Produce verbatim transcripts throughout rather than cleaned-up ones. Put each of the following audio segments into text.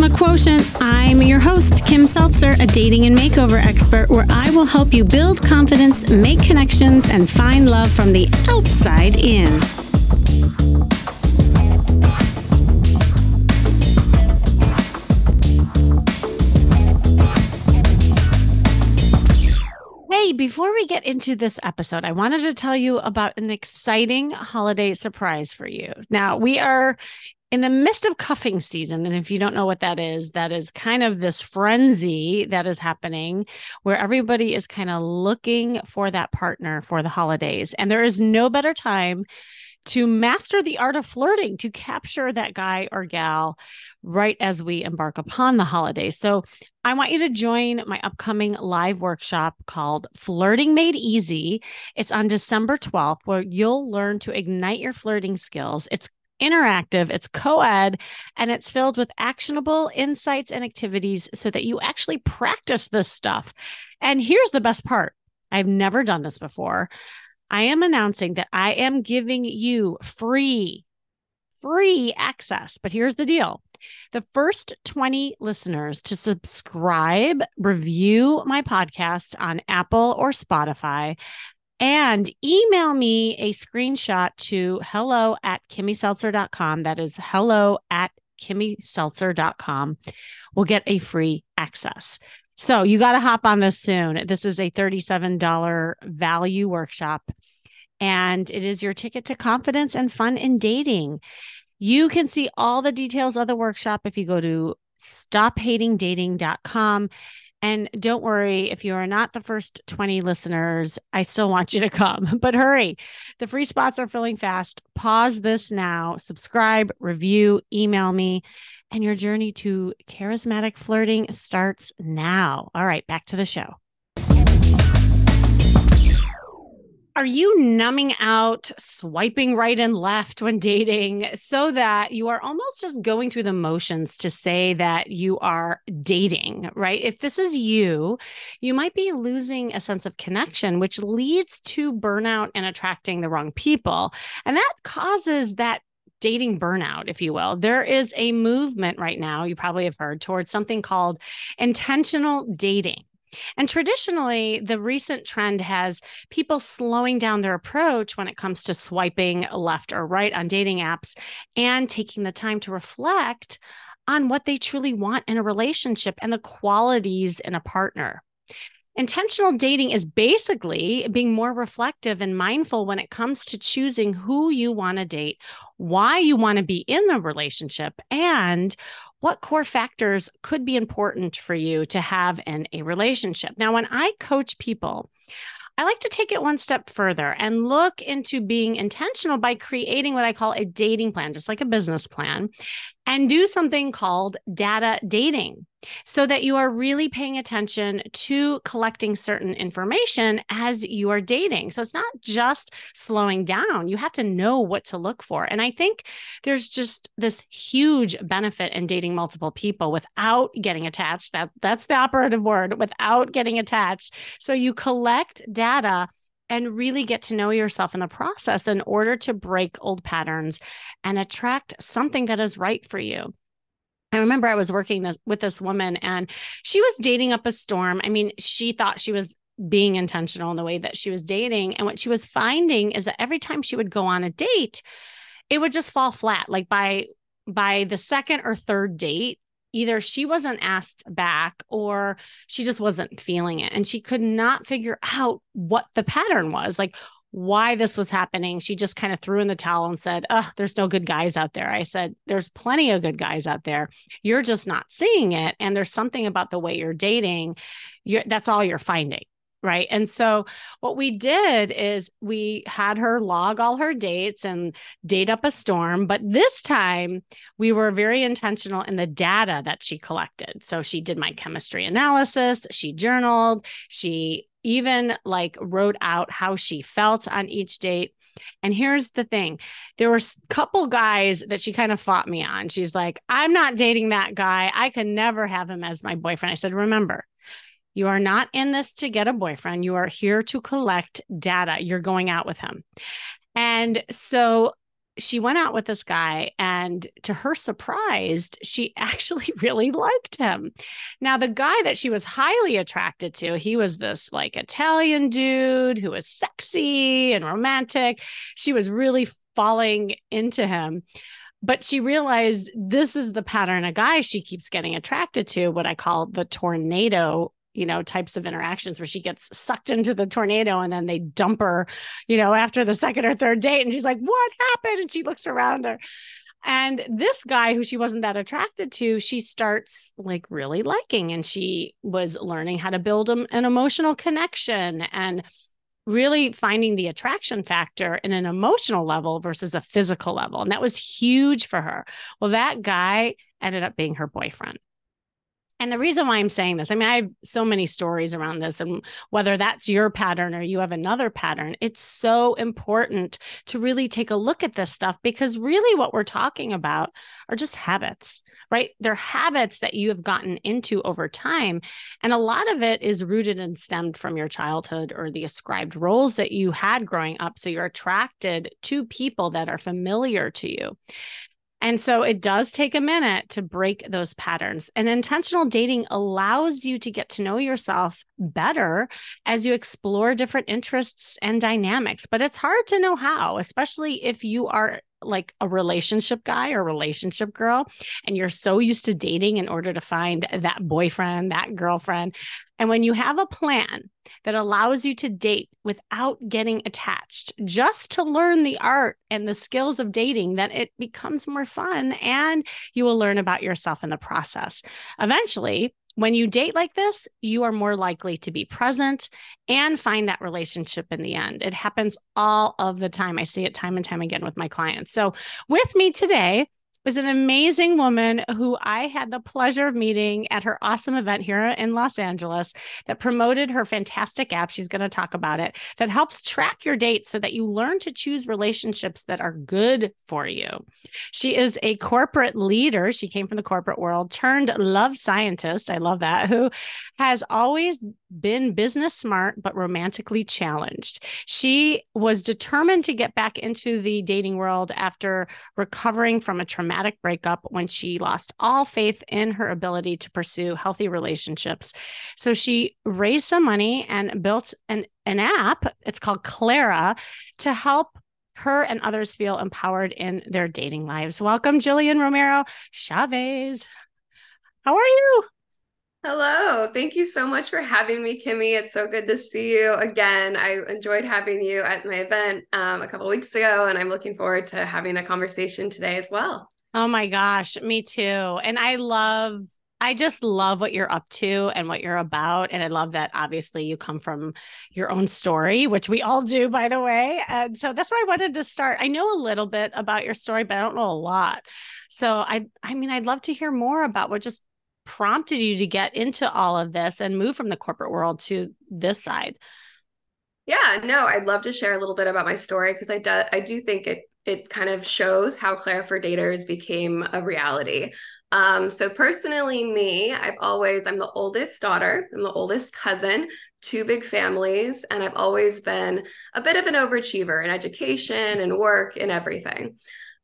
Charisma Quotient. I'm your host, Kim Seltzer, a dating and makeover expert, where I will help you build confidence, make connections, and find love from the outside in. Before we get into this episode, I wanted to tell you about an exciting holiday surprise for you. Now, we are in the midst of cuffing season, and if you don't know what that is, that is kind of this frenzy that is happening where everybody is kind of looking for that partner for the holidays. And there is no better time to master the art of flirting, to capture that guy or gal right as we embark upon the holidays. So I want you to join my upcoming live workshop called Flirting Made Easy. It's on December twelfth, where you'll learn to ignite your flirting skills. It's interactive, it's co-ed, and it's filled with actionable insights and activities so that you actually practice this stuff. And here's the best part. I've never done this before. I am announcing that I am giving you free, free access. But here's the deal. The first twenty listeners to subscribe, review my podcast on Apple or Spotify, and email me a screenshot to hello at kimmy seltzer dot com. That is hello at kimmy seltzer dot com. We'll get a free access. So you got to hop on this soon. This is a thirty-seven dollars value workshop, and it is your ticket to confidence and fun in dating. You can see all the details of the workshop if you go to stop hating dating dot com. And don't worry, if you are not the first twenty listeners, I still want you to come, but hurry. The free spots are filling fast. Pause this now, subscribe, review, email me, and your journey to charismatic flirting starts now. All right, back to the show. Are you numbing out, swiping right and left when dating so that you are almost just going through the motions to say that you are dating, right? If this is you, you might be losing a sense of connection, which leads to burnout and attracting the wrong people. And that causes that dating burnout, if you will. There is a movement right now, you probably have heard, towards something called intentional dating. And traditionally, the recent trend has people slowing down their approach when it comes to swiping left or right on dating apps and taking the time to reflect on what they truly want in a relationship and the qualities in a partner. Intentional dating is basically being more reflective and mindful when it comes to choosing who you want to date, why you want to be in the relationship, and what core factors could be important for you to have in a relationship. Now, when I coach people, I like to take it one step further and look into being intentional by creating what I call a dating plan, just like a business plan, and do something called data dating so that you are really paying attention to collecting certain information as you are dating. So it's not just slowing down. You have to know what to look for. And I think there's just this huge benefit in dating multiple people without getting attached. That, that's the operative word, without getting attached. So you collect data and really get to know yourself in the process in order to break old patterns and attract something that is right for you. I remember I was working this, with this woman, and she was dating up a storm. I mean, she thought she was being intentional in the way that she was dating. And what she was finding is that every time she would go on a date, it would just fall flat. Like by, by the second or third date, either she wasn't asked back or she just wasn't feeling it. And she could not figure out what the pattern was, like why this was happening. She just kind of threw in the towel and said, oh, there's no good guys out there. I said, there's plenty of good guys out there. You're just not seeing it. And there's something about the way you're dating. You're, that's all you're finding. Right. And so what we did is we had her log all her dates and date up a storm. But this time we were very intentional in the data that she collected. So she did my chemistry analysis. She journaled. She even like wrote out how she felt on each date. And here's the thing. There were a couple guys that she kind of fought me on. She's like, I'm not dating that guy. I could never have him as my boyfriend. I said, remember, you are not in this to get a boyfriend. You are here to collect data. You're going out with him. And so she went out with this guy, and to her surprise, she actually really liked him. Now, the guy that she was highly attracted to, he was this like Italian dude who was sexy and romantic. She was really falling into him. But she realized this is the pattern of guy she keeps getting attracted to, what I call the tornado, you know, types of interactions where she gets sucked into the tornado and then they dump her, you know, after the second or third date. And she's like, what happened? And she looks around her. And this guy who she wasn't that attracted to, she starts like really liking. And she was learning how to build an emotional connection and really finding the attraction factor in an emotional level versus a physical level. And that was huge for her. Well, that guy ended up being her boyfriend. And the reason why I'm saying this, I mean, I have so many stories around this, and whether that's your pattern or you have another pattern, it's so important to really take a look at this stuff, because really what we're talking about are just habits, right? They're habits that you have gotten into over time. And a lot of it is rooted and stemmed from your childhood or the ascribed roles that you had growing up. So you're attracted to people that are familiar to you. And so it does take a minute to break those patterns. And intentional dating allows you to get to know yourself better as you explore different interests and dynamics. But it's hard to know how, especially if you are like a relationship guy or relationship girl, and you're so used to dating in order to find that boyfriend, that girlfriend. And when you have a plan that allows you to date without getting attached, just to learn the art and the skills of dating, then it becomes more fun and you will learn about yourself in the process. Eventually, when you date like this, you are more likely to be present and find that relationship in the end. It happens all of the time. I see it time and time again with my clients. So with me today is an amazing woman who I had the pleasure of meeting at her awesome event here in Los Angeles that promoted her fantastic app. She's going to talk about it, that helps track your dates so that you learn to choose relationships that are good for you. She is a corporate leader. She came from the corporate world, turned love scientist. I love that. Who has always been business smart, but romantically challenged. She was determined to get back into the dating world after recovering from a traumatic breakup when she lost all faith in her ability to pursue healthy relationships. So she raised some money and built an, an app. It's called Clara to help her and others feel empowered in their dating lives. Welcome, Jillian Romero Chavez. How are you? Hello. Thank you so much for having me, Kimmy. It's so good to see you again. I enjoyed having you at my event um, a couple of weeks ago, and I'm looking forward to having a conversation today as well. Oh my gosh, me too. And I love, I just love what you're up to and what you're about. And I love that obviously you come from your own story, which we all do, by the way. And so that's why I wanted to start. I know a little bit about your story, but I don't know a lot. So I, I mean, I'd love to hear more about what just prompted you to get into all of this and move from the corporate world to this side. Yeah, no, I'd love to share a little bit about my story, because I do, I do think it it kind of shows how Clara for Daters became a reality. Um, so personally, me, I've always, I'm the oldest daughter, I'm the oldest cousin, two big families, and I've always been a bit of an overachiever in education and work and everything.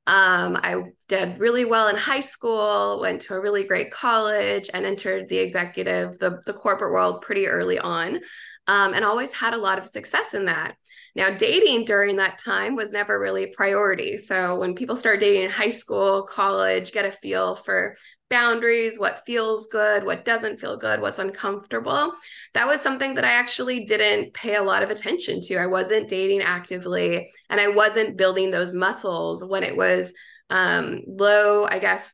Um, I did really well in high school, went to a really great college, and entered the executive, the, the corporate world pretty early on, um, and always had a lot of success in that. Now, dating during that time was never really a priority. So when people start dating in high school, college, get a feel for boundaries, what feels good, what doesn't feel good, what's uncomfortable. That was something that I actually didn't pay a lot of attention to. I wasn't dating actively, and I wasn't building those muscles when it was um, low, I guess,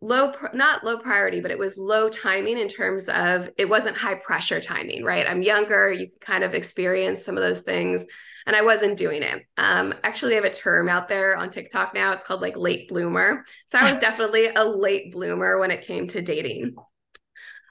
low, not low priority, but it was low timing in terms of it wasn't high pressure timing, right? I'm younger, you can kind of experience some of those things. And I wasn't doing it. Um, actually, I have a term out there on TikTok now. It's called like late bloomer. So I was definitely a late bloomer when it came to dating.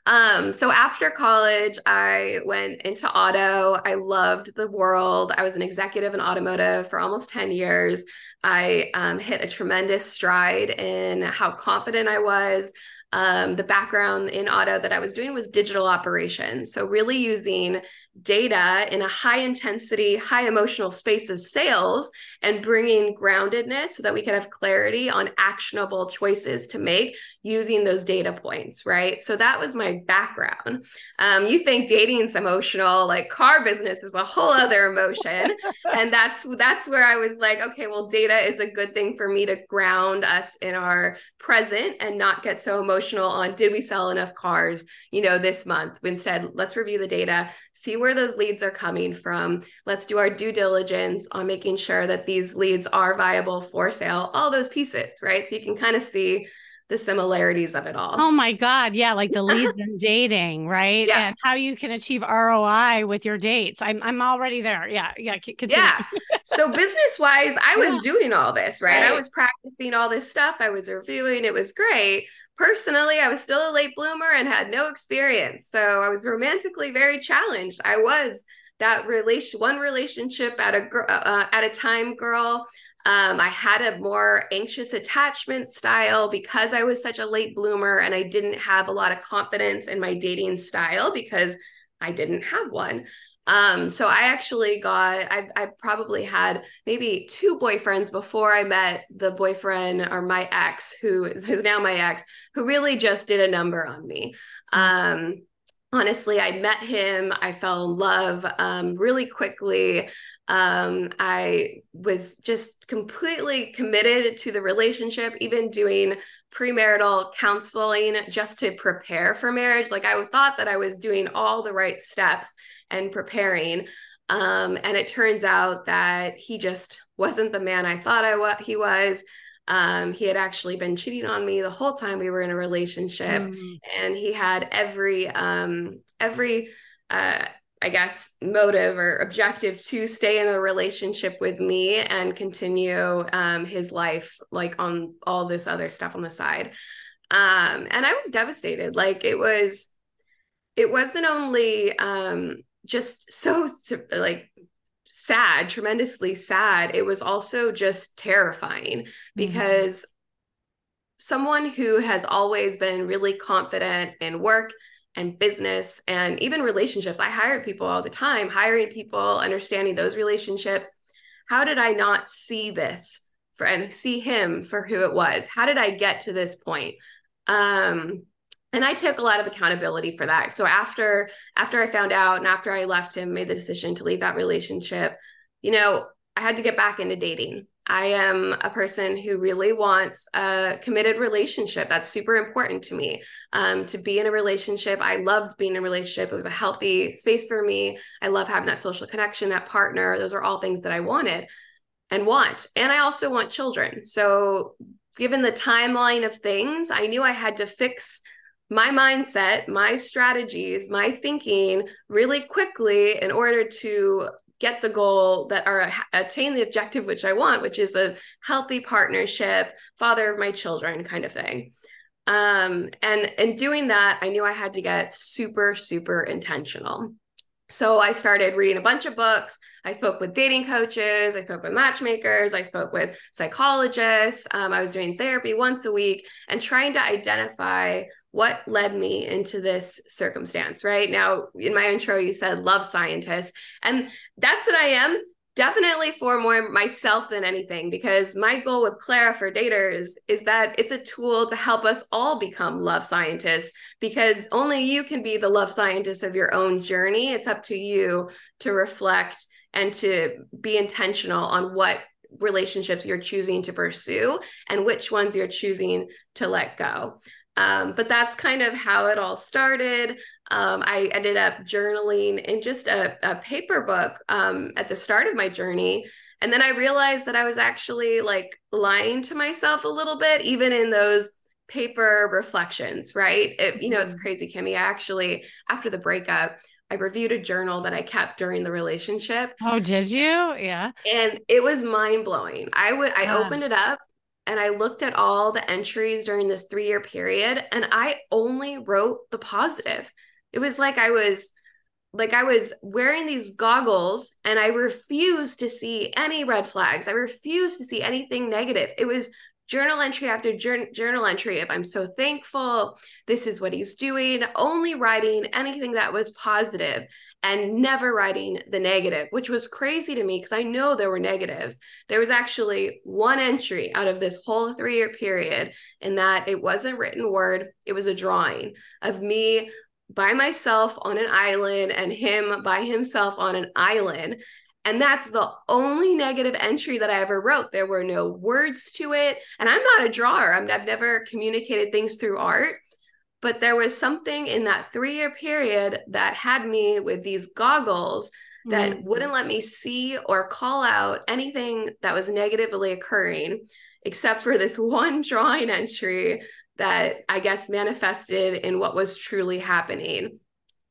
Um, so after college, I went into auto. I loved the world. I was an executive in automotive for almost ten years. I um, hit a tremendous stride in how confident I was. Um, the background in auto that I was doing was digital operations. So really using data in a high intensity, high emotional space of sales and bringing groundedness so that we can have clarity on actionable choices to make using those data points, right? So that was my background. Um, you think dating is emotional, like car business is a whole other emotion. And that's, that's where I was like, okay, well, data is a good thing for me to ground us in our present and not get so emotional on did we sell enough cars, you know, this month. Instead, let's review the data, see where those leads are coming from. Let's do our due diligence on making sure that these leads are viable for sale, all those pieces, right? So you can kind of see the similarities of it all. Oh my God. Yeah. Like the leads in dating, right? Yeah. And how you can achieve R O I with your dates. I'm I'm already there. Yeah. Yeah. Continue. Yeah. So business wise, I was yeah. doing all this, right? right? I was practicing all this stuff. I was reviewing. It was great. Personally, I was still a late bloomer and had no experience. So I was romantically very challenged. I was that relation, one relationship at a uh, at a time girl. Um, I had a more anxious attachment style because I was such a late bloomer and I didn't have a lot of confidence in my dating style because I didn't have one. Um, so I actually got, I, I probably had maybe two boyfriends before I met the boyfriend or my ex who is now my ex, who really just did a number on me. Um, honestly, I met him. I fell in love, um, really quickly. Um, I was just completely committed to the relationship, even doing premarital counseling just to prepare for marriage. Like I thought that I was doing all the right steps and preparing. Um, and it turns out that he just wasn't the man I thought I wa- he was. Um, he had actually been cheating on me the whole time we were in a relationship. Mm. And he had every, um, every, uh, I guess, motive or objective to stay in a relationship with me and continue um, his life, like on all this other stuff on the side. Um, and I was devastated. Like it was, it wasn't only um, just so like sad, tremendously sad. It was also just terrifying because mm-hmm. someone who has always been really confident in work and business and even relationships. I hired people all the time, hiring people, understanding those relationships. How did I not see this for, and see him for who it was? How did I get to this point? Um, and I took a lot of accountability for that. So after, after I found out and after I left him, made the decision to leave that relationship, you know, I had to get back into dating. I am a person who really wants a committed relationship. That's super important to me, um, to be in a relationship. I loved being in a relationship. It was a healthy space for me. I love having that social connection, that partner. Those are all things that I wanted and want. And I also want children. So given the timeline of things, I knew I had to fix my mindset, my strategies, my thinking really quickly in order to get the goal that are attain the objective, which I want, which is a healthy partnership, father of my children kind of thing. Um, and in doing that, I knew I had to get super, super intentional. So I started reading a bunch of books. I spoke with dating coaches. I spoke with matchmakers. I spoke with psychologists. Um, I was doing therapy once a week and trying to identify what led me into this circumstance, right? Now, in my intro, you said love scientist, and that's what I am, definitely for more myself than anything, because my goal with Clara for Daters is that it's a tool to help us all become love scientists, because only you can be the love scientist of your own journey. It's up to you to reflect and to be intentional on what relationships you're choosing to pursue and which ones you're choosing to let go. Um, but that's kind of how it all started. Um, I ended up journaling in just a, a paper book um, at the start of my journey. And then I realized that I was actually like lying to myself a little bit, even in those paper reflections, right? It, you know, it's crazy, Kimmy. I actually, after the breakup, I reviewed a journal that I kept during the relationship. Oh, did you? Yeah. And it was mind blowing. I would, I yeah. opened it up. And I looked at all the entries during this three-year period, and I only wrote the positive. It was like I was, like I was wearing these goggles, and I refused to see any red flags. I refused to see anything negative. It was journal entry after jour- journal entry of I'm so thankful, this is what he's doing, only writing anything that was positive and never writing the negative, which was crazy to me because I know there were negatives. There was actually one entry out of this whole three-year period, in that it wasn't written word, it was a drawing of me by myself on an island and him by himself on an island. And that's the only negative entry that I ever wrote. There were no words to it. And I'm not a drawer. I'm, I've never communicated things through art. But there was something in that three-year period that had me with these goggles mm-hmm. that wouldn't let me see or call out anything that was negatively occurring, except for this one drawing entry that I guess manifested in what was truly happening,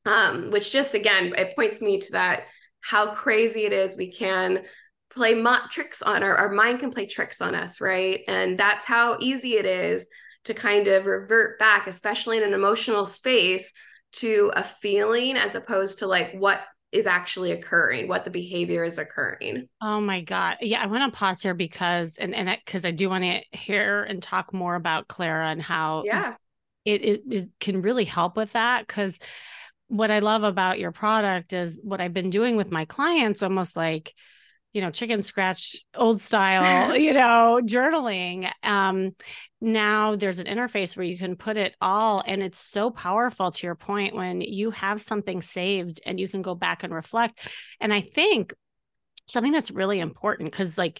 um, which just, again, it points me to that, how crazy it is. We can play mo- tricks on our, our mind can play tricks on us, right? And that's how easy it is to kind of revert back, especially in an emotional space, to a feeling as opposed to like what is actually occurring, what the behavior is occurring. Oh my God. Yeah. I want to pause here because, and, and I, cause I do want to hear and talk more about Clara and how yeah. it, it, it can really help with that. Cause what I love about your product is what I've been doing with my clients, almost like, you know, chicken scratch, old style, you know, journaling. Um, now there's an interface where you can put it all. And it's so powerful, to your point, when you have something saved and you can go back and reflect. And I think something that's really important, because like,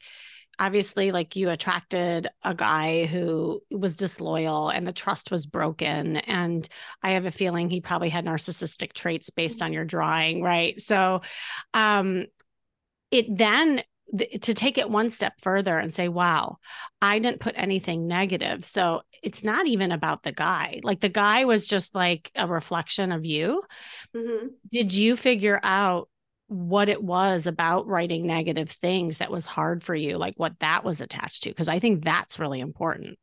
obviously, like you attracted a guy who was disloyal and the trust was broken. And I have a feeling he probably had narcissistic traits based on your drawing, right? So um, it then th- to take it one step further and say, wow, I didn't put anything negative. So it's not even about the guy. Like the guy was just like a reflection of you. Mm-hmm. Did you figure out what it was about writing negative things that was hard for you, like what that was attached to? Because I think that's really important.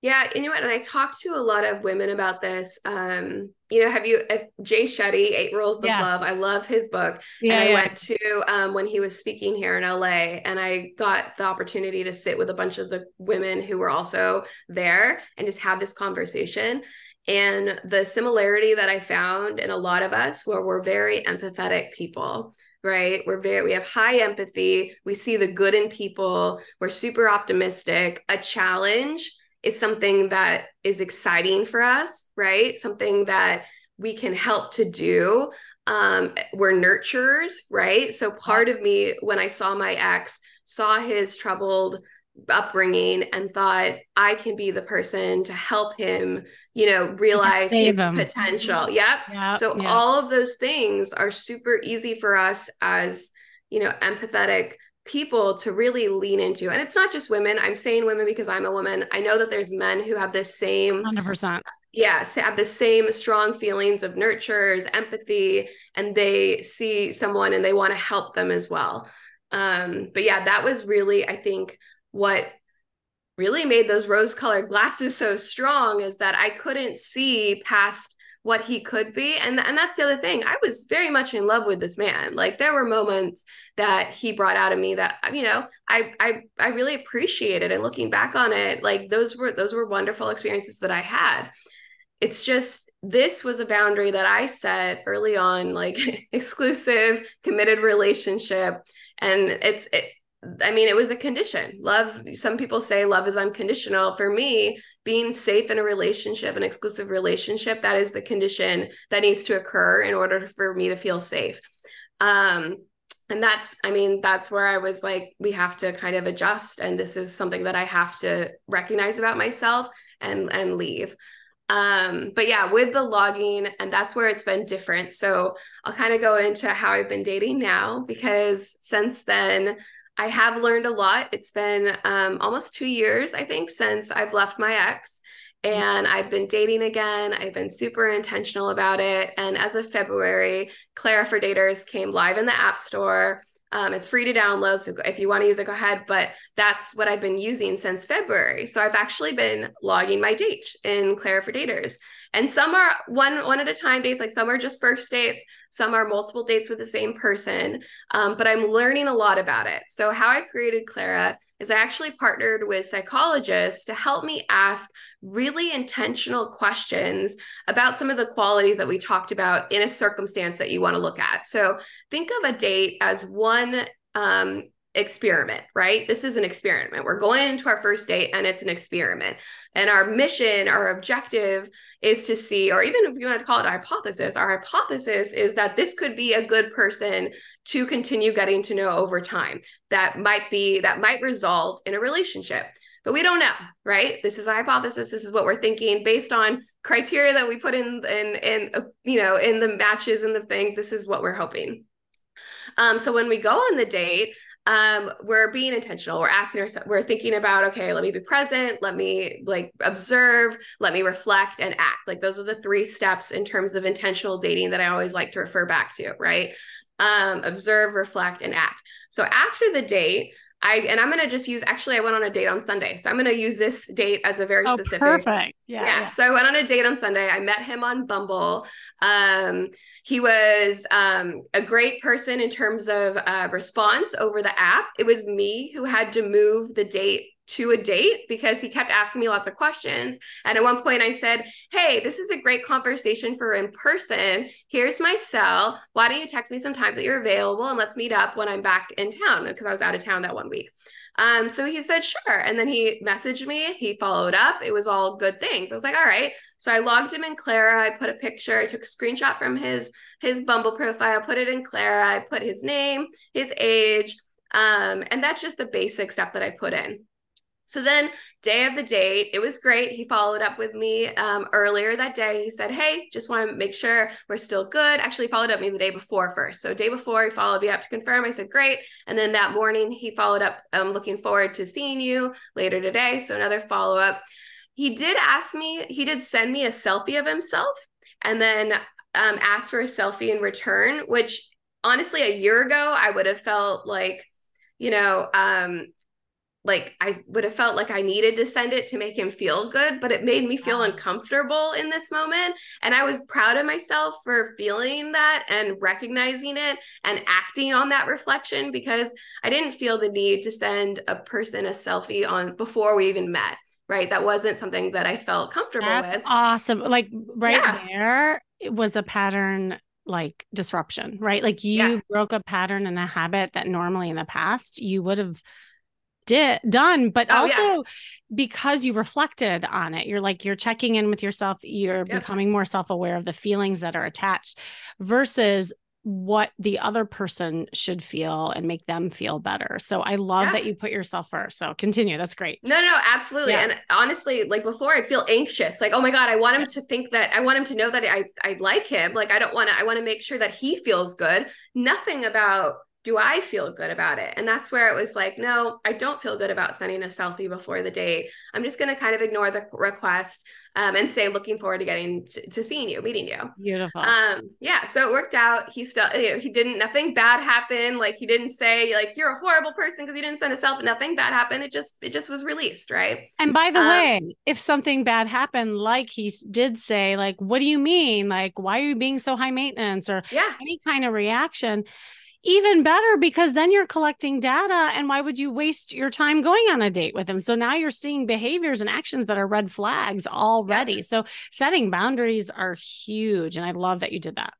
Yeah. You know what? And I talked to a lot of women about this. Um, you know, have you, if Jay Shetty, Eight Rules of yeah. Love, I love his book. Yeah, and I yeah. went to, um, when he was speaking here in L A, and I got the opportunity to sit with a bunch of the women who were also there and just have this conversation. And the similarity that I found in a lot of us, where we're very empathetic people, right? We're very, we have high empathy. We see the good in people. We're super optimistic. A challenge is something that is exciting for us, right? Something that we can help to do. Um, we're nurturers, right? So part of me, when I saw my ex, saw his troubled upbringing and thought, I can be the person to help him, you know, realize his him. potential. Yep. yep so yep. All of those things are super easy for us as, you know, empathetic people to really lean into. And it's not just women. I'm saying women because I'm a woman. I know that there's men who have the same one hundred percent. Yeah, have the same strong feelings of nurtures, empathy, and they see someone and they want to help them as well. Um, but yeah, that was really, I think, what really made those rose-colored glasses so strong, is that I couldn't see past what he could be. And, and that's the other thing. I was very much in love with this man. Like there were moments that he brought out of me that, you know, I, I, I really appreciated. And looking back on it, like those were, those were wonderful experiences that I had. It's just, this was a boundary that I set early on, like exclusive, committed relationship. And it's, it, I mean, it was a condition. Love, some people say love is unconditional. For me, being safe in a relationship, an exclusive relationship, that is the condition that needs to occur in order for me to feel safe. Um, and that's, I mean, that's where I was like, we have to kind of adjust. And this is something that I have to recognize about myself and, and leave. Um, but yeah, with the logging, and that's where it's been different. So I'll kind of go into how I've been dating now, because since then, I have learned a lot. It's been um, almost two years, I think, since I've left my ex, and I've been dating again. I've been super intentional about it. And as of February, Clara for Daters came live in the App Store. Um, it's free to download, so if you want to use it, go ahead. But that's what I've been using since February. So I've actually been logging my dates in Clara for Daters. And some are one one at a time dates, like some are just first dates. Some are multiple dates with the same person, um, but I'm learning a lot about it. So how I created Clara is I actually partnered with psychologists to help me ask really intentional questions about some of the qualities that we talked about in a circumstance that you want to look at. So think of a date as one um, experiment, right? This is an experiment. We're going into our first date and it's an experiment. And our mission, our objective is to see, or even if you want to call it a hypothesis, our hypothesis is that this could be a good person to continue getting to know over time. That might be, that might result in a relationship, but we don't know, right? This is a hypothesis. This is what we're thinking based on criteria that we put in, in, in you know, in the matches and the thing, this is what we're hoping. Um, so when we go on the date, Um, we're being intentional. We're asking ourselves, we're thinking about, okay, let me be present. Let me like observe, let me reflect and act. Like those are the three steps in terms of intentional dating that I always like to refer back to, right? Um, observe, reflect, and act. So after the date, I, and I'm going to just use, actually, I went on a date on Sunday. So I'm going to use this date as a very oh, specific. Perfect. Yeah, yeah. Yeah. So I went on a date on Sunday. I met him on Bumble. Um, he was um, a great person in terms of uh, response over the app. It was me who had to move the date to a date because he kept asking me lots of questions. And at one point I said, hey, this is a great conversation for in person. Here's my cell. Why don't you text me sometimes that you're available and let's meet up when I'm back in town, because I was out of town that one week. Um, so he said, sure. And then he messaged me, he followed up. It was all good things. I was like, all right. So I logged him in Clara. I put a picture, I took a screenshot from his, his Bumble profile, put it in Clara. I put his name, his age. Um, and that's just the basic stuff that I put in. So then day of the date, it was great. He followed up with me um, earlier that day. He said, hey, just want to make sure we're still good. Actually followed up with me the day before first. So day before he followed me up to confirm. I said, great. And then that morning he followed up. I'm looking forward to seeing you later today. So another follow up. He did ask me, he did send me a selfie of himself and then um, asked for a selfie in return, which honestly a year ago, I would have felt like, you know, um, like I would have felt like I needed to send it to make him feel good, but it made me feel uncomfortable in this moment. And I was proud of myself for feeling that and recognizing it and acting on that reflection, because I didn't feel the need to send a person a selfie on before we even met, right? That wasn't something that I felt comfortable with. That's awesome. Like right yeah. there, it was a pattern like disruption, right? Like you yeah. broke a pattern and a habit that normally in the past you would have Did, done, but oh, also yeah. because you reflected on it, you're like, you're checking in with yourself. You're yep. becoming more self-aware of the feelings that are attached versus what the other person should feel and make them feel better. So I love yeah. that you put yourself first. So continue. That's great. No, no, absolutely. Yeah. And honestly, like before I'd feel anxious, like, oh my God, I want him yeah. to think that I want him to know that I, I like him. Like, I don't want to, I want to make sure that he feels good. Nothing about do I feel good about it? And that's where it was like, no, I don't feel good about sending a selfie before the date. I'm just going to kind of ignore the request um, and say, looking forward to getting to, to seeing you, meeting you. Beautiful. Um, yeah. So it worked out. He still, you know, he didn't, nothing bad happened. Like he didn't say like, you're a horrible person because you didn't send a selfie. Nothing bad happened. It just, it just was released. Right. And by the um, way, if something bad happened, like he did say, like, what do you mean? Like, why are you being so high maintenance or yeah. any kind of reaction? Even better, because then you're collecting data and why would you waste your time going on a date with him? So now you're seeing behaviors and actions that are red flags already. Yeah. So setting boundaries are huge. And I love that you did that.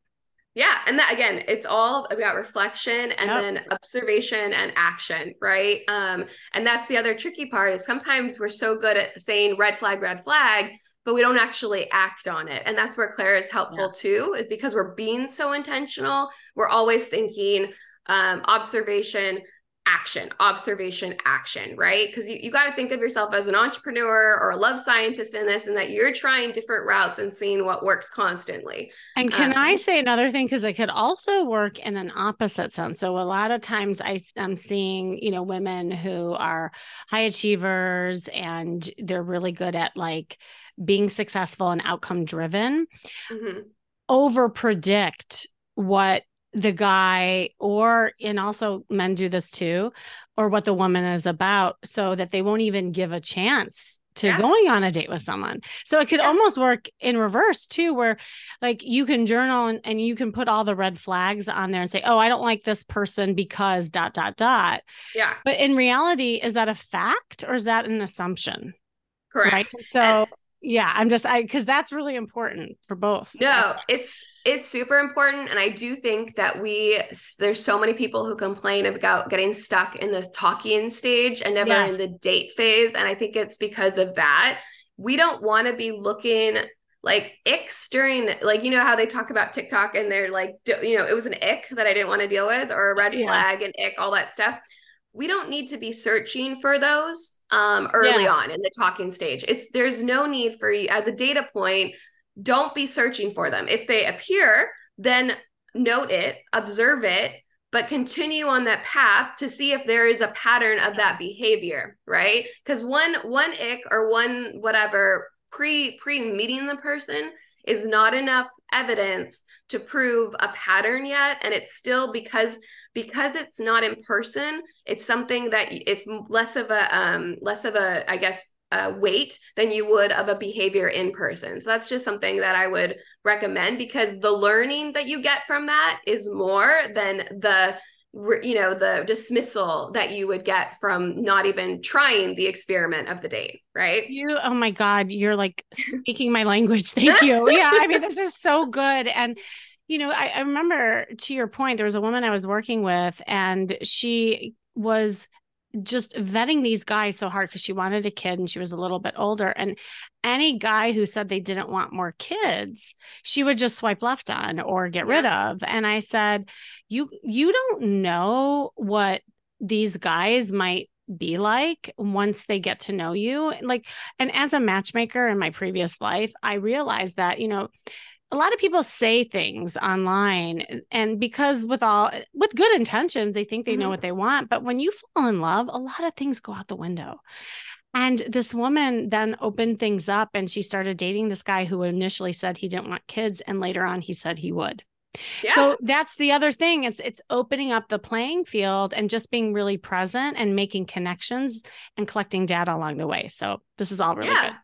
Yeah. And that, again, it's all about reflection and yep. then observation and action. Right. Um, and that's the other tricky part is sometimes we're so good at saying red flag, red flag, but we don't actually act on it. And that's where Clara is helpful yeah. too, is because we're being so intentional. We're always thinking um, observation, action, observation, action, right? Because you, you got to think of yourself as an entrepreneur or a love scientist in this, and that you're trying different routes and seeing what works constantly. And can um, I say another thing? Because it could also work in an opposite sense. So a lot of times I, I'm seeing, you know, women who are high achievers and they're really good at like being successful and outcome driven, mm-hmm. over predict what the guy or, and also men do this too, or what the woman is about so that they won't even give a chance to yeah. going on a date with someone. So it could yeah. almost work in reverse too, where like you can journal and, and you can put all the red flags on there and say, oh, I don't like this person because dot, dot, dot. Yeah. But in reality, is that a fact or is that an assumption? Correct. Right? So and- yeah, I'm just, I, cause that's really important for both. No, also. it's, it's super important. And I do think that we, there's so many people who complain about getting stuck in the talking stage and never yes. in the date phase. And I think it's because of that. We don't want to be looking like icks during, like, you know how they talk about TikTok and they're like, you know, it was an ick that I didn't want to deal with, or a red yeah. flag and ick, all that stuff. We don't need to be searching for those um, early yeah. on in the talking stage. It's there's no need for you as a data point. Don't be searching for them. If they appear, then note it, observe it, but continue on that path to see if there is a pattern of that behavior, right? Because one one ick or one whatever pre pre meeting the person is not enough evidence to prove a pattern yet, and it's still because. Because it's not in person, it's something that it's less of a, um, less of a, I guess, uh, weight than you would of a behavior in person. So that's just something that I would recommend, because the learning that you get from that is more than the, you know, the dismissal that you would get from not even trying the experiment of the date, right? You, oh my God, you're like speaking my language. Thank you. Yeah. I mean, this is so good. And you know, I, I remember to your point, there was a woman I was working with and she was just vetting these guys so hard because she wanted a kid and she was a little bit older. And any guy who said they didn't want more kids, she would just swipe left on or get rid of. And I said, you, you don't know what these guys might be like once they get to know you. Like, and as a matchmaker in my previous life, I realized that, you know, a lot of people say things online and because with all with good intentions, they think they know what they want. But when you fall in love, a lot of things go out the window. And this woman then opened things up and she started dating this guy who initially said he didn't want kids. And later on, he said he would. Yeah. So that's the other thing. It's it's opening up the playing field and just being really present and making connections and collecting data along the way. So this is all really yeah. good.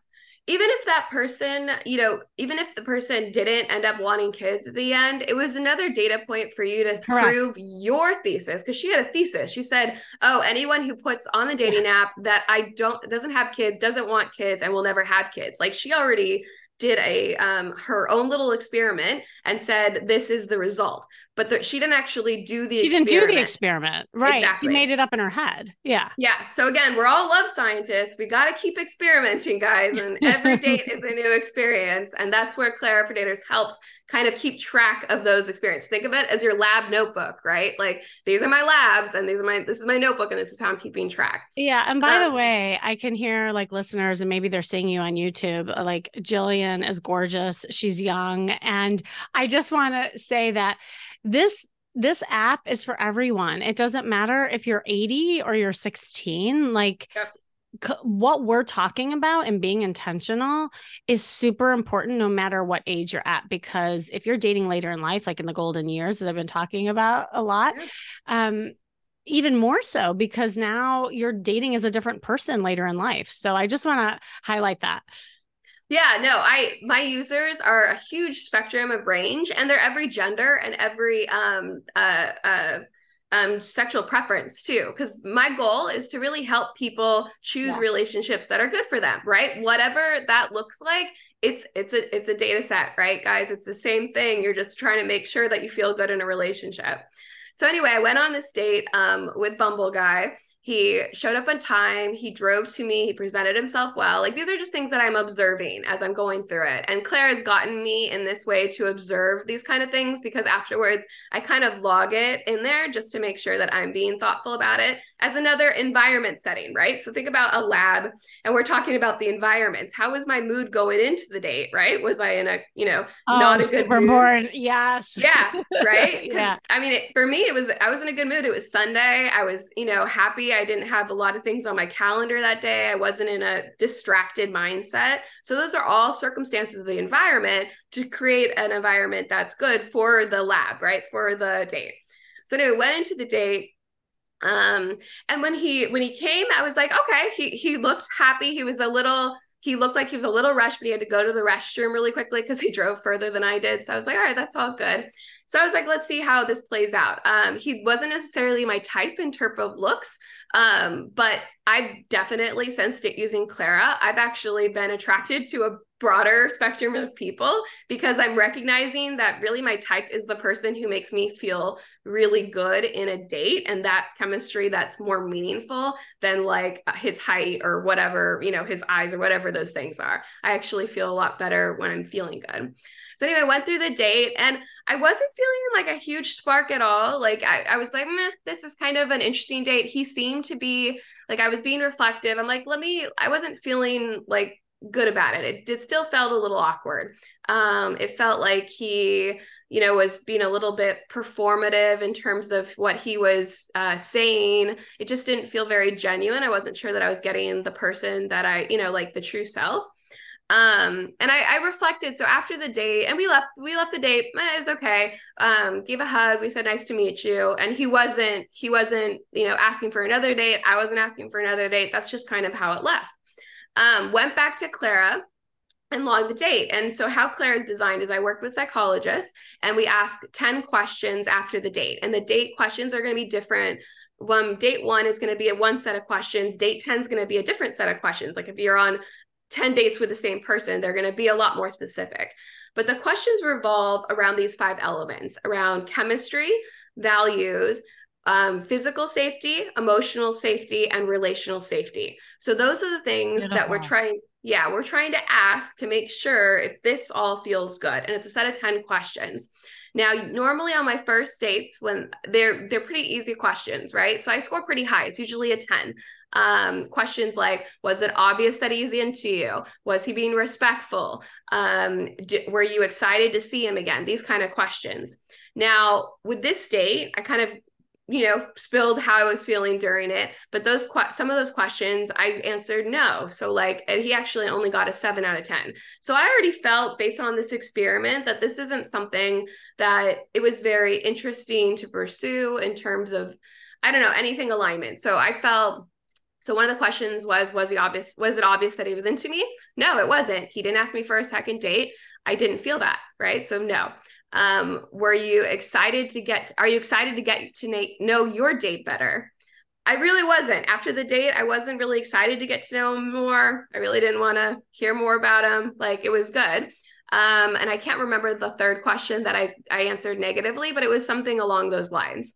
Even if that person, you know, even if the person didn't end up wanting kids at the end, it was another data point for you to Correct. Prove your thesis. Because she had a thesis. She said, oh, anyone who puts on the dating yeah. app that I don't, doesn't have kids, doesn't want kids, and will never have kids. Like she already did a, um, her own little experiment and said, this is the result. But the, she didn't actually do the she experiment. She didn't do the experiment. Right. Exactly. She made it up in her head. Yeah. Yeah. So again, we're all love scientists. We got to keep experimenting, guys. And every date is a new experience. And that's where Clara for Daters helps kind of keep track of those experiences. Think of it as your lab notebook, right? Like these are my labs and these are my, this is my notebook and this is how I'm keeping track. Yeah. And by um, the way, I can hear like listeners and maybe they're seeing you on YouTube, like Jillian is gorgeous. She's young. And I just want to say that This this app is for everyone. It doesn't matter if you're eighty or you're sixteen. Like yep. c- what we're talking about and being intentional is super important no matter what age you're at, because if you're dating later in life, like in the golden years that I've been talking about a lot, yep. um, even more so because now you're dating as a different person later in life. So I just want to highlight that. Yeah, no, I, my users are a huge spectrum of range and they're every gender and every, um, uh, uh, um, sexual preference too. Cause my goal is to really help people choose yeah. relationships that are good for them, right? Whatever that looks like, it's, it's a, it's a data set, right, guys? It's the same thing. You're just trying to make sure that you feel good in a relationship. So anyway, I went on this date, um, with Bumble guy. He showed up on time. He drove to me. He presented himself well. Like, these are just things that I'm observing as I'm going through it. And Claire has gotten me in this way to observe these kind of things because afterwards I kind of log it in there just to make sure that I'm being thoughtful about it as another environment setting, right? So think about a lab and we're talking about the environments. How was my mood going into the date, right? Was I in a, you know, oh, not a good mood? Born. Yes. Yeah. Right. yeah. I mean, it, for me, it was, I was in a good mood. It was Sunday. I was, you know, happy. I didn't have a lot of things on my calendar that day. I wasn't in a distracted mindset. So those are all circumstances of the environment to create an environment that's good for the lab, right? For the date. So anyway, went into the date. Um, and when he, when he came, I was like, okay, he, he looked happy. He was a little, he looked like he was a little rushed, but he had to go to the restroom really quickly because he drove further than I did. So I was like, all right, that's all good. So I was like, let's see how this plays out. Um, he wasn't necessarily my type in terms of looks, um, but I've definitely sensed it using Clara. I've actually been attracted to a broader spectrum of people because I'm recognizing that really my type is the person who makes me feel really good in a date. And that's chemistry that's more meaningful than like his height or whatever, you know, his eyes or whatever those things are. I actually feel a lot better when I'm feeling good. So anyway, I went through the date and I wasn't feeling like a huge spark at all. Like I, I was like, meh, this is kind of an interesting date. He seemed to be like, I was being reflective. I'm like, let me, I wasn't feeling like good about it. It, it still felt a little awkward. Um, it felt like he, you know, was being a little bit performative in terms of what he was uh, saying. It just didn't feel very genuine. I wasn't sure that I was getting the person that I, you know, like the true self. Um, and I, I reflected. So after the date, and we left, we left the date, eh, it was okay. Um, gave a hug. We said, nice to meet you. And he wasn't, he wasn't, you know, asking for another date. I wasn't asking for another date. That's just kind of how it left. Um, went back to Clara and logged the date. And so how Clara is designed is I work with psychologists and we ask ten questions after the date, and the date questions are going to be different. One, date one is going to be a one set of questions. Date ten is going to be a different set of questions. Like if you're on ten dates with the same person, they're going to be a lot more specific, but the questions revolve around these five elements: around chemistry, values, Um, physical safety, emotional safety, and relational safety. So those are the things Beautiful. that we're trying, yeah, we're trying to ask to make sure if this all feels good. And it's a set of ten questions. Now, normally on my first dates, when they're, they're pretty easy questions, right? So I score pretty high. It's usually a ten. Um, questions like, was it obvious that he's into you? Was he being respectful? Um, d- were you excited to see him again? These kind of questions. Now with this date, I kind of you know, spilled how I was feeling during it. But those, que- some of those questions I answered no. So like, and he actually only got a seven out of ten. So I already felt based on this experiment that this isn't something that it was very interesting to pursue in terms of, I don't know, anything alignment. So I felt, so one of the questions was, was he obvious, was it obvious that he was into me? No, it wasn't. He didn't ask me for a second date. I didn't feel that. Right. So no. Um, were you excited to get, are you excited to get to na- know your date better? I really wasn't. After the date, I wasn't really excited to get to know him more. I really didn't want to hear more about him. Like it was good. Um, and I can't remember the third question that I, I answered negatively, but it was something along those lines.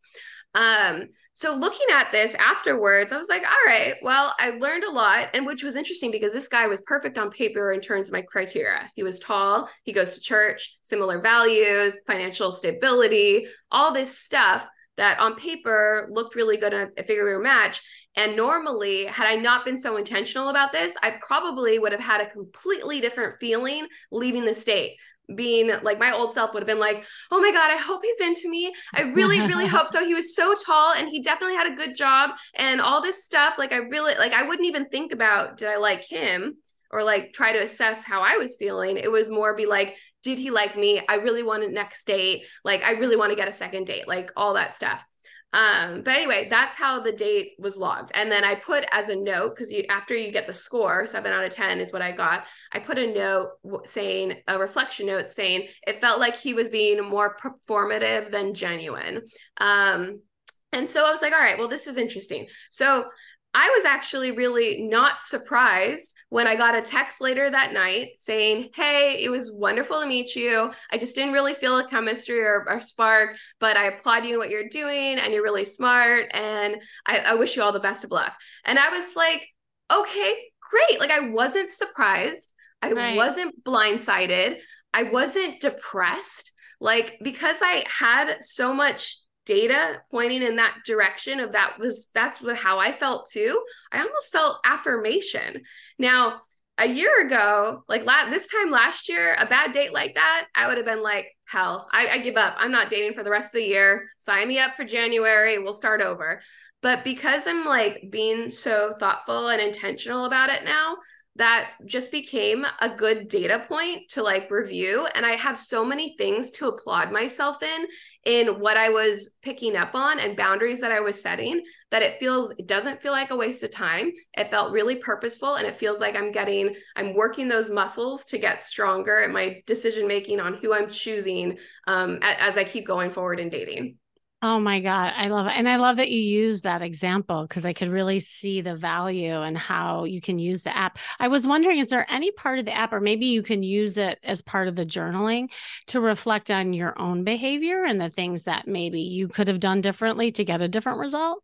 Um, So looking at this afterwards, I was like, all right, well, I learned a lot. And which was interesting because this guy was perfect on paper in terms of my criteria. He was tall. He goes to church, similar values, financial stability, all this stuff that on paper looked really good. I figured we were a match. And normally, had I not been so intentional about this, I probably would have had a completely different feeling leaving the state. Being like, my old self would have been like, oh my God, I hope he's into me. I really, really hope so. He was so tall and he definitely had a good job and all this stuff. Like I really, like I wouldn't even think about, did I like him or like try to assess how I was feeling? It was more be like, did he like me? I really want a next date. Like, I really want to get a second date, like all that stuff. Um, but anyway, that's how the date was logged. And then I put as a note, because you, after you get the score, seven out of ten is what I got. I put a note w- saying, a reflection note saying, it felt like he was being more performative than genuine. Um, and so I was like, all right, well, this is interesting. So I was actually really not surprised when I got a text later that night saying, hey, it was wonderful to meet you. I just didn't really feel a chemistry or, or spark, but I applaud you in what you're doing and you're really smart. And I, I wish you all the best of luck. And I was like, okay, great. Like I wasn't surprised. I right. wasn't blindsided. I wasn't depressed. Like, because I had so much data pointing in that direction of that was, that's how I felt too. I almost felt affirmation. Now, a year ago, like la- this time last year, a bad date like that, I would have been like, hell, I, I give up. I'm not dating for the rest of the year. Sign me up for January. We'll start over. But because I'm like being so thoughtful and intentional about it now, that just became a good data point to like review. And I have so many things to applaud myself in, in what I was picking up on and boundaries that I was setting, that it feels, it doesn't feel like a waste of time. It felt really purposeful. And it feels like I'm getting, I'm working those muscles to get stronger at my decision-making on who I'm choosing um, as I keep going forward in dating. Oh my God. I love it. And I love that you use that example, because I could really see the value and how you can use the app. I was wondering, is there any part of the app, or maybe you can use it as part of the journaling, to reflect on your own behavior and the things that maybe you could have done differently to get a different result?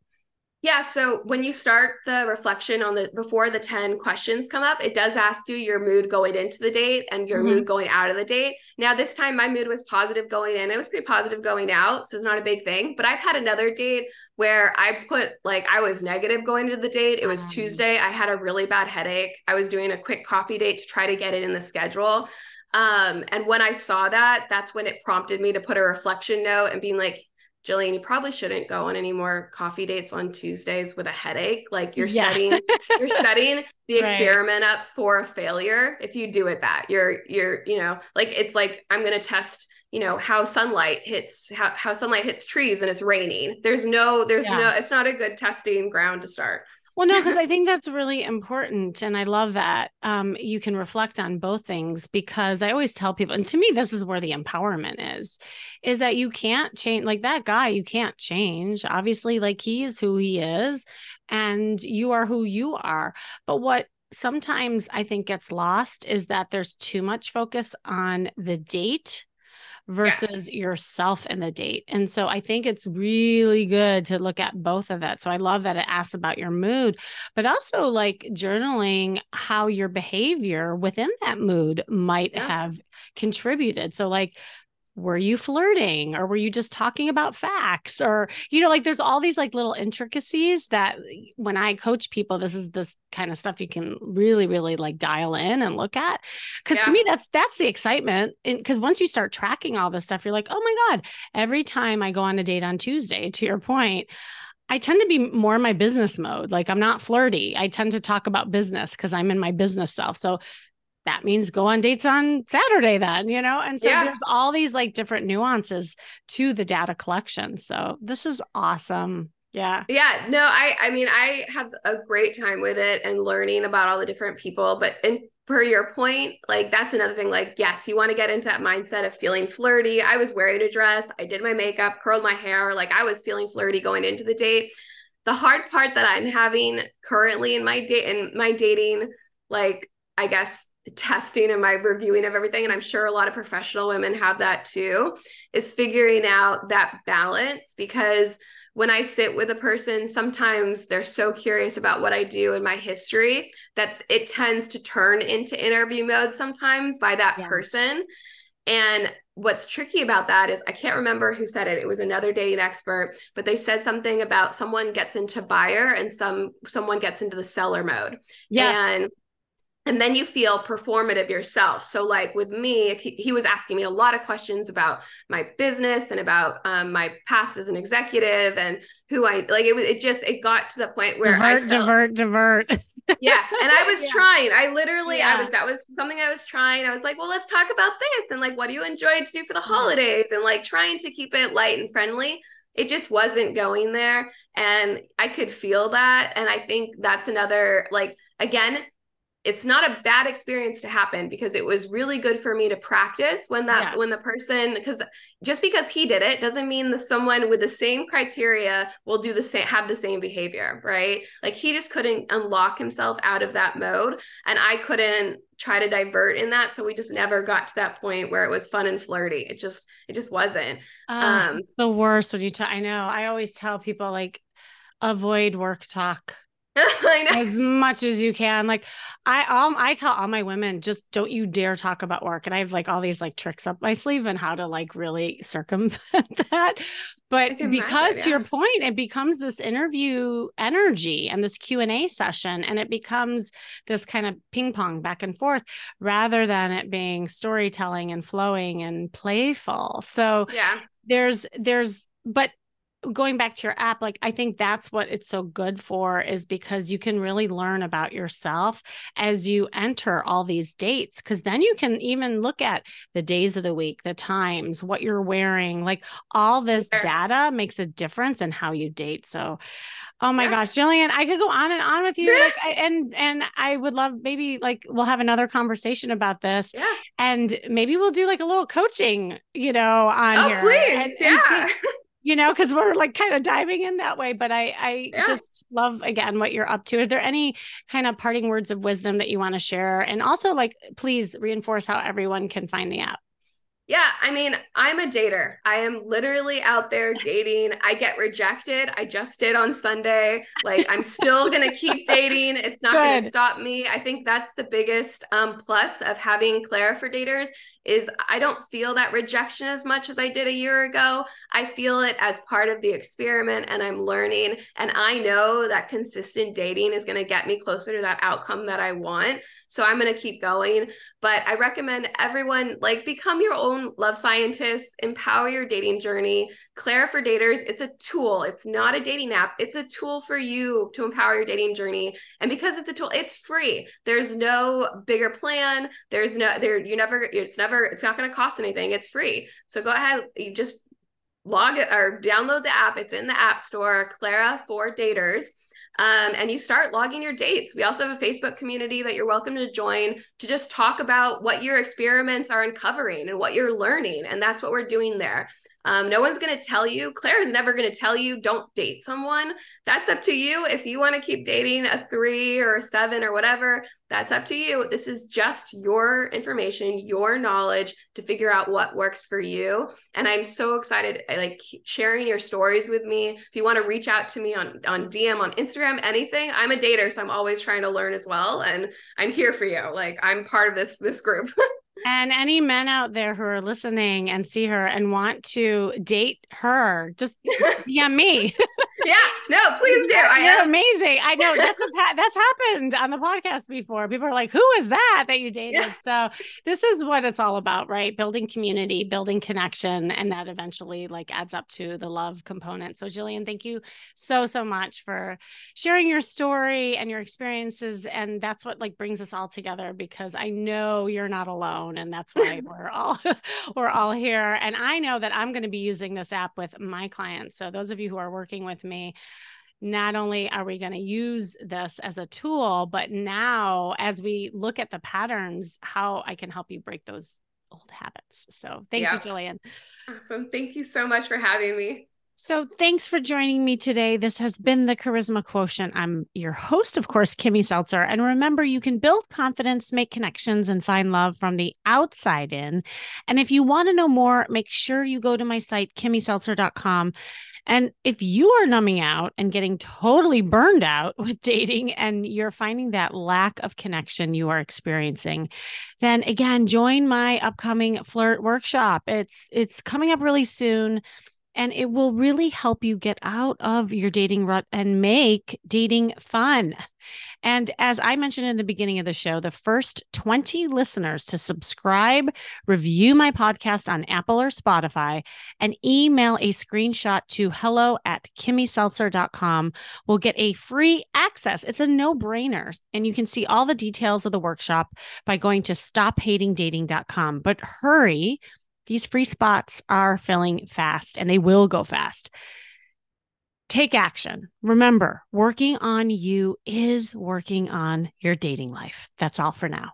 Yeah. So when you start the reflection on the, before the ten questions come up, it does ask you your mood going into the date and your mm-hmm. mood going out of the date. Now, this time my mood was positive going in. It was pretty positive going out. So it's not a big thing, but I've had another date where I put like, I was negative going into the date. It was um, Tuesday. I had a really bad headache. I was doing a quick coffee date to try to get it in the schedule. Um, and when I saw that, that's when it prompted me to put a reflection note and being like, Jillian, you probably shouldn't go on any more coffee dates on Tuesdays with a headache. Like you're yeah. setting, you're setting the experiment right. up for a failure. If you do it that you're, you're, you know, like, it's like, I'm going to test, you know, how sunlight hits, how, how sunlight hits trees and it's raining. There's no, there's yeah. no, it's not a good testing ground to start. Well, no, because I think that's really important. And I love that um, you can reflect on both things, because I always tell people, and to me, this is where the empowerment is, is that you can't change, like that guy, you can't change. Obviously, like he is who he is and you are who you are. But what sometimes I think gets lost is that there's too much focus on the date versus yeah. yourself in the date. And so I think it's really good to look at both of that. So I love that it asks about your mood, but also like journaling how your behavior within that mood might yeah. have contributed. So like, were you flirting, or were you just talking about facts? Or, you know, like there's all these like little intricacies that when I coach people, this is this kind of stuff you can really, really like dial in and look at. Cause yeah. to me, that's, that's the excitement. And cause once you start tracking all this stuff, you're like, oh my God, every time I go on a date on Tuesday, to your point, I tend to be more in my business mode. Like I'm not flirty. I tend to talk about business cause I'm in my business self. So that means go on dates on Saturday then, you know? And so yeah. there's all these like different nuances to the data collection. So this is awesome. Yeah. Yeah. No, I, I mean, I have a great time with it and learning about all the different people, but in per your point, like that's another thing. Like, yes, you want to get into that mindset of feeling flirty. I was wearing a dress. I did my makeup, curled my hair. Like I was feeling flirty going into the date. The hard part that I'm having currently in my date in my dating, like, I guess, the testing and my reviewing of everything, and I'm sure a lot of professional women have that too, is figuring out that balance. Because when I sit with a person, sometimes they're so curious about what I do and my history that it tends to turn into interview mode sometimes by that yes. person. And what's tricky about that is I can't remember who said it. It was another dating expert, but they said something about someone gets into buyer and some someone gets into the seller mode. Yes. And And then you feel performative yourself. So like with me, if he, he was asking me a lot of questions about my business and about um, my past as an executive and who I, like it was, it just, it got to the point where divert, I felt, divert, divert. Yeah. And I was yeah. trying, I literally, yeah. I was, that was something I was trying. I was like, well, let's talk about this. And like, what do you enjoy to do for the holidays? And like trying to keep it light and friendly. It just wasn't going there. And I could feel that. And I think that's another, like, again, it's not a bad experience to happen, because it was really good for me to practice when that, yes. when the person, because just because he did it doesn't mean that someone with the same criteria will do the same, have the same behavior, right? Like he just couldn't unlock himself out of that mode. And I couldn't try to divert in that. So we just never got to that point where it was fun and flirty. It just, it just wasn't. Uh, um, it's the worst when you talk. I know. I always tell people like avoid work talk. I know. As much as you can. Like I, um, I tell all my women, just don't you dare talk about work. And I have like all these like tricks up my sleeve on how to like really circumvent that. But because yeah. to your point, it becomes this interview energy and this Q and A session, and it becomes this kind of ping pong back and forth rather than it being storytelling and flowing and playful. So yeah, there's, there's, but going back to your app, like, I think that's what it's so good for, is because you can really learn about yourself as you enter all these dates. Cause then you can even look at the days of the week, the times, what you're wearing, like all this data makes a difference in how you date. So, oh my yeah. gosh, Jillian, I could go on and on with you. Like, I, and, and I would love, maybe like, we'll have another conversation about this yeah. and maybe we'll do like a little coaching, you know, on oh, here. Please. And, yeah. And you know, because we're like kind of diving in that way. But I, I yeah. just love, again, what you're up to. Are there any kind of parting words of wisdom that you want to share? And also, like, please reinforce how everyone can find the app. Yeah. I mean, I'm a dater. I am literally out there dating. I get rejected. I just did on Sunday. Like, I'm still going to keep dating. It's not going to stop me. I think that's the biggest um, plus of having Clara for Daters, is I don't feel that rejection as much as I did a year ago. I feel it as part of the experiment, and I'm learning. And I know that consistent dating is going to get me closer to that outcome that I want. So I'm going to keep going. But I recommend everyone, like, become your own love scientist, empower your dating journey. Clara for Daters, it's a tool. It's not a dating app. It's a tool for you to empower your dating journey. And because it's a tool, it's free. There's no bigger plan. There's no, there, you never, it's never, it's not going to cost anything. It's free. So go ahead. You just log it or download the app. It's in the app store, Clara for Daters. Um, and you start logging your dates. We also have a Facebook community that you're welcome to join, to just talk about what your experiments are uncovering and what you're learning. And that's what we're doing there. Um, no one's going to tell you. Clara's never going to tell you don't date someone. That's up to you. If you want to keep dating a three or a seven or whatever, that's up to you. This is just your information, your knowledge, to figure out what works for you. And I'm so excited. I like sharing your stories with me. If you want to reach out to me on, on D M, on Instagram, anything, I'm a dater. So I'm always trying to learn as well. And I'm here for you. Like, I'm part of this, this group. And any men out there who are listening and see her and want to date her, just D M me. Yeah, no, please do. I You're am. amazing. I know that's a, that's happened on the podcast before. People are like, who is that that you dated? Yeah. So this is what it's all about, right? Building community, building connection. And that eventually like adds up to the love component. So Jillian, thank you so, so much for sharing your story and your experiences. And that's what like brings us all together, because I know you're not alone. And that's why we're all, we're all here. And I know that I'm going to be using this app with my clients. So those of you who are working with me, me. Not only are we going to use this as a tool, but now as we look at the patterns, how I can help you break those old habits. So thank yeah. you, Jillian. Awesome. Thank you so much for having me. So thanks for joining me today. This has been The Charisma Quotient. I'm your host, of course, Kimmy Seltzer. And remember, you can build confidence, make connections, and find love from the outside in. And if you want to know more, make sure you go to my site, kimmy seltzer dot com. And if you are numbing out and getting totally burned out with dating, and you're finding that lack of connection you are experiencing, then again, join my upcoming flirt workshop. It's, it's coming up really soon, and it will really help you get out of your dating rut and make dating fun. And as I mentioned in the beginning of the show, the first twenty listeners to subscribe, review my podcast on Apple or Spotify, and email a screenshot to hello at kimmy seltzer dot com will get a free access. It's a no-brainer. And you can see all the details of the workshop by going to stop hating dating dot com. But hurry, these free spots are filling fast, and they will go fast. Take action. Remember, working on you is working on your dating life. That's all for now.